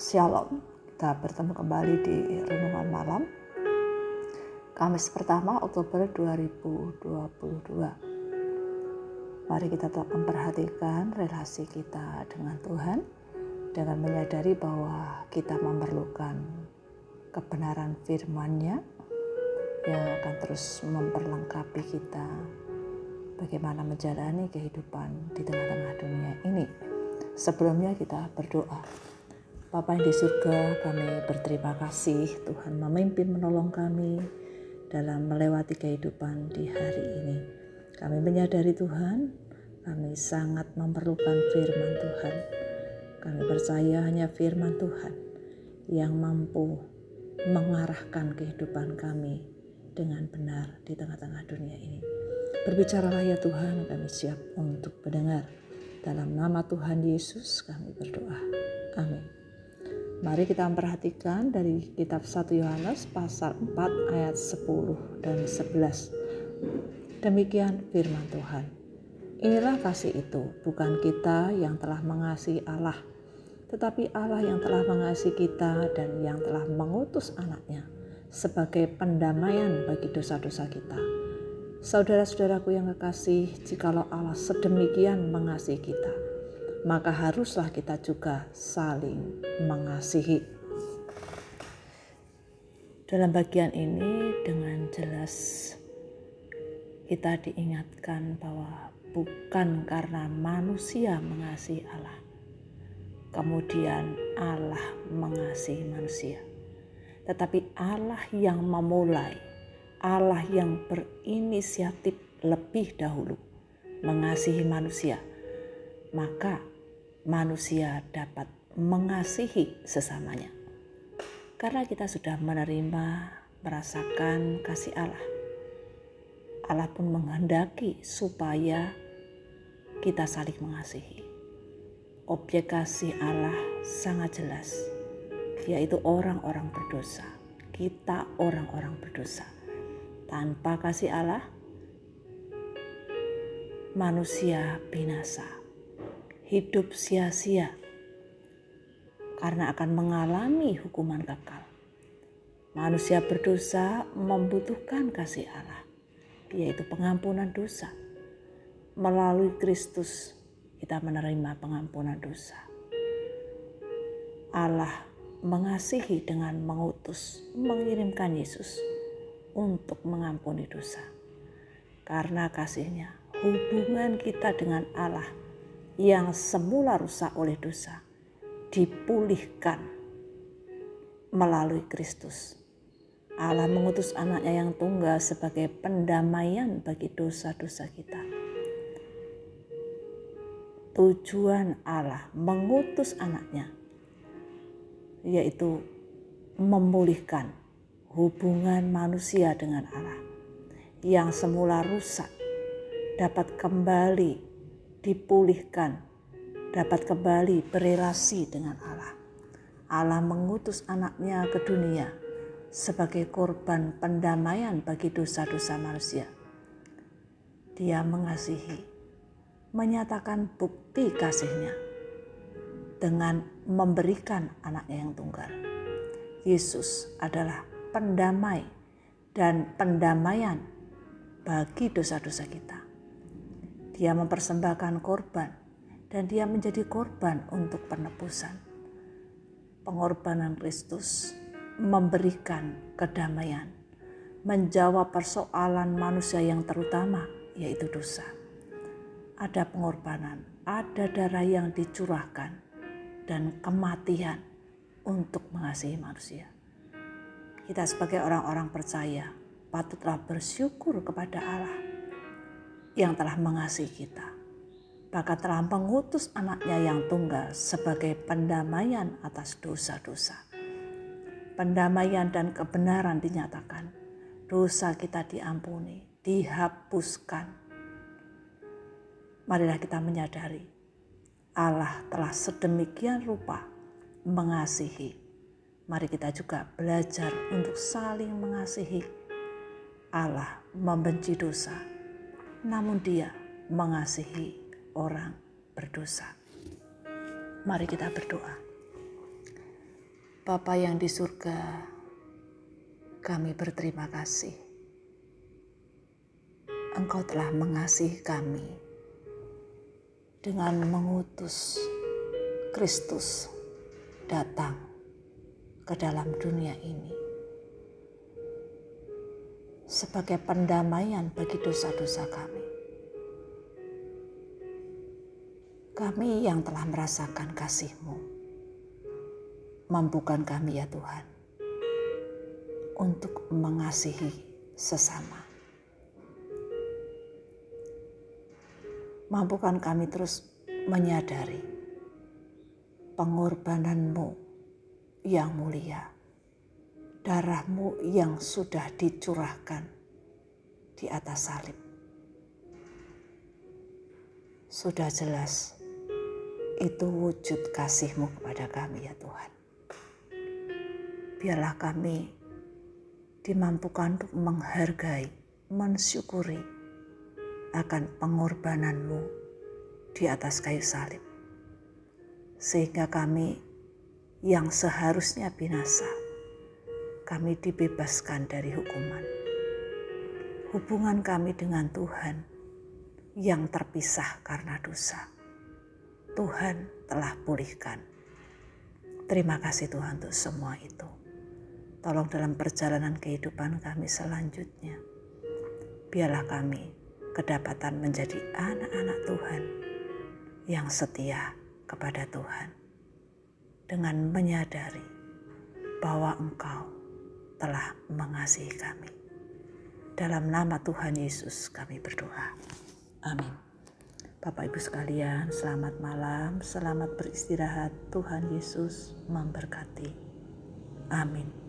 Shalom. Kita bertemu kembali di Renungan Malam Kamis pertama Oktober 2022. Mari kita tetap memperhatikan relasi kita dengan Tuhan dengan menyadari bahwa kita memerlukan kebenaran firman-Nya yang akan terus memperlengkapi kita bagaimana menjalani kehidupan di tengah-tengah dunia ini. Sebelumnya kita berdoa. Bapa yang di surga, kami berterima kasih Tuhan memimpin menolong kami dalam melewati kehidupan di hari ini. Kami menyadari Tuhan, kami sangat memerlukan firman Tuhan. Kami percaya hanya firman Tuhan yang mampu mengarahkan kehidupan kami dengan benar di tengah-tengah dunia ini. Berbicaralah ya Tuhan, kami siap untuk mendengar. Dalam nama Tuhan Yesus kami berdoa. Amin. Mari kita memperhatikan dari kitab 1 Yohanes pasal 4 ayat 10 dan 11. Demikian firman Tuhan. Inilah kasih itu, bukan kita yang telah mengasihi Allah, tetapi Allah yang telah mengasihi kita dan yang telah mengutus anaknya sebagai pendamaian bagi dosa-dosa kita. Saudara-saudaraku yang kekasih, jikalau Allah sedemikian mengasihi kita, maka haruslah kita juga saling mengasihi. Dalam bagian ini dengan jelas kita diingatkan bahwa bukan karena manusia mengasihi Allah, kemudian Allah mengasihi manusia. Tetapi Allah yang memulai, Allah yang berinisiatif lebih dahulu mengasihi manusia. Maka manusia dapat mengasihi sesamanya. Karena kita sudah menerima, merasakan kasih Allah. Allah pun menghendaki supaya kita saling mengasihi. Objek kasih Allah sangat jelas, yaitu orang-orang berdosa. Kita orang-orang berdosa. Tanpa kasih Allah, manusia binasa. Hidup sia-sia karena akan mengalami hukuman kekal. Manusia berdosa membutuhkan kasih Allah, yaitu pengampunan dosa. Melalui Kristus kita menerima pengampunan dosa. Allah mengasihi dengan mengutus, mengirimkan Yesus untuk mengampuni dosa. Karena kasih-Nya, hubungan kita dengan Allah yang semula rusak oleh dosa dipulihkan melalui Kristus. Allah mengutus anaknya yang tunggal sebagai pendamaian bagi dosa-dosa kita. Tujuan Allah mengutus anaknya yaitu memulihkan hubungan manusia dengan Allah yang semula rusak dapat kembali dipulihkan, dapat kembali berelasi dengan Allah. Allah mengutus anaknya ke dunia sebagai korban pendamaian bagi dosa-dosa manusia. Dia mengasihi, menyatakan bukti kasih-Nya dengan memberikan anaknya yang tunggal. Yesus adalah pendamai dan pendamaian bagi dosa-dosa kita. Dia mempersembahkan korban dan dia menjadi korban untuk penebusan. Pengorbanan Kristus memberikan kedamaian, menjawab persoalan manusia yang terutama yaitu dosa. Ada pengorbanan, ada darah yang dicurahkan dan kematian untuk mengasihi manusia. Kita sebagai orang-orang percaya patutlah bersyukur kepada Allah yang telah mengasihi kita, bahkan telah mengutus anaknya yang tunggal sebagai pendamaian atas dosa-dosa. Pendamaian dan kebenaran dinyatakan, dosa kita diampuni, dihapuskan. Marilah kita menyadari, Allah telah sedemikian rupa mengasihi. Mari kita juga belajar untuk saling mengasihi. Allah membenci dosa, namun Dia mengasihi orang berdosa. Mari kita berdoa. Bapa yang di surga, kami berterima kasih. Engkau telah mengasihi kami dengan mengutus Kristus datang ke dalam dunia ini sebagai pendamaian bagi dosa-dosa kami. Kami yang telah merasakan kasih-Mu, mampukan kami ya Tuhan untuk mengasihi sesama. Mampukan kami terus menyadari pengorbanan-Mu yang mulia, darah-Mu yang sudah dicurahkan di atas salib. Sudah jelas itu wujud kasih-Mu kepada kami ya Tuhan. Biarlah kami dimampukan untuk menghargai, mensyukuri akan pengorbanan-Mu di atas kayu salib. Sehingga kami yang seharusnya binasa, kami dibebaskan dari hukuman. Hubungan kami dengan Tuhan yang terpisah karena dosa, Tuhan telah pulihkan. Terima kasih Tuhan untuk semua itu. Tolong dalam perjalanan kehidupan kami selanjutnya, biarlah kami kedapatan menjadi anak-anak Tuhan yang setia kepada Tuhan dengan menyadari bahwa Engkau telah mengasihi kami. Dalam nama Tuhan Yesus kami berdoa. Amin. Bapak Ibu sekalian, selamat malam, selamat beristirahat. Tuhan Yesus memberkati. Amin.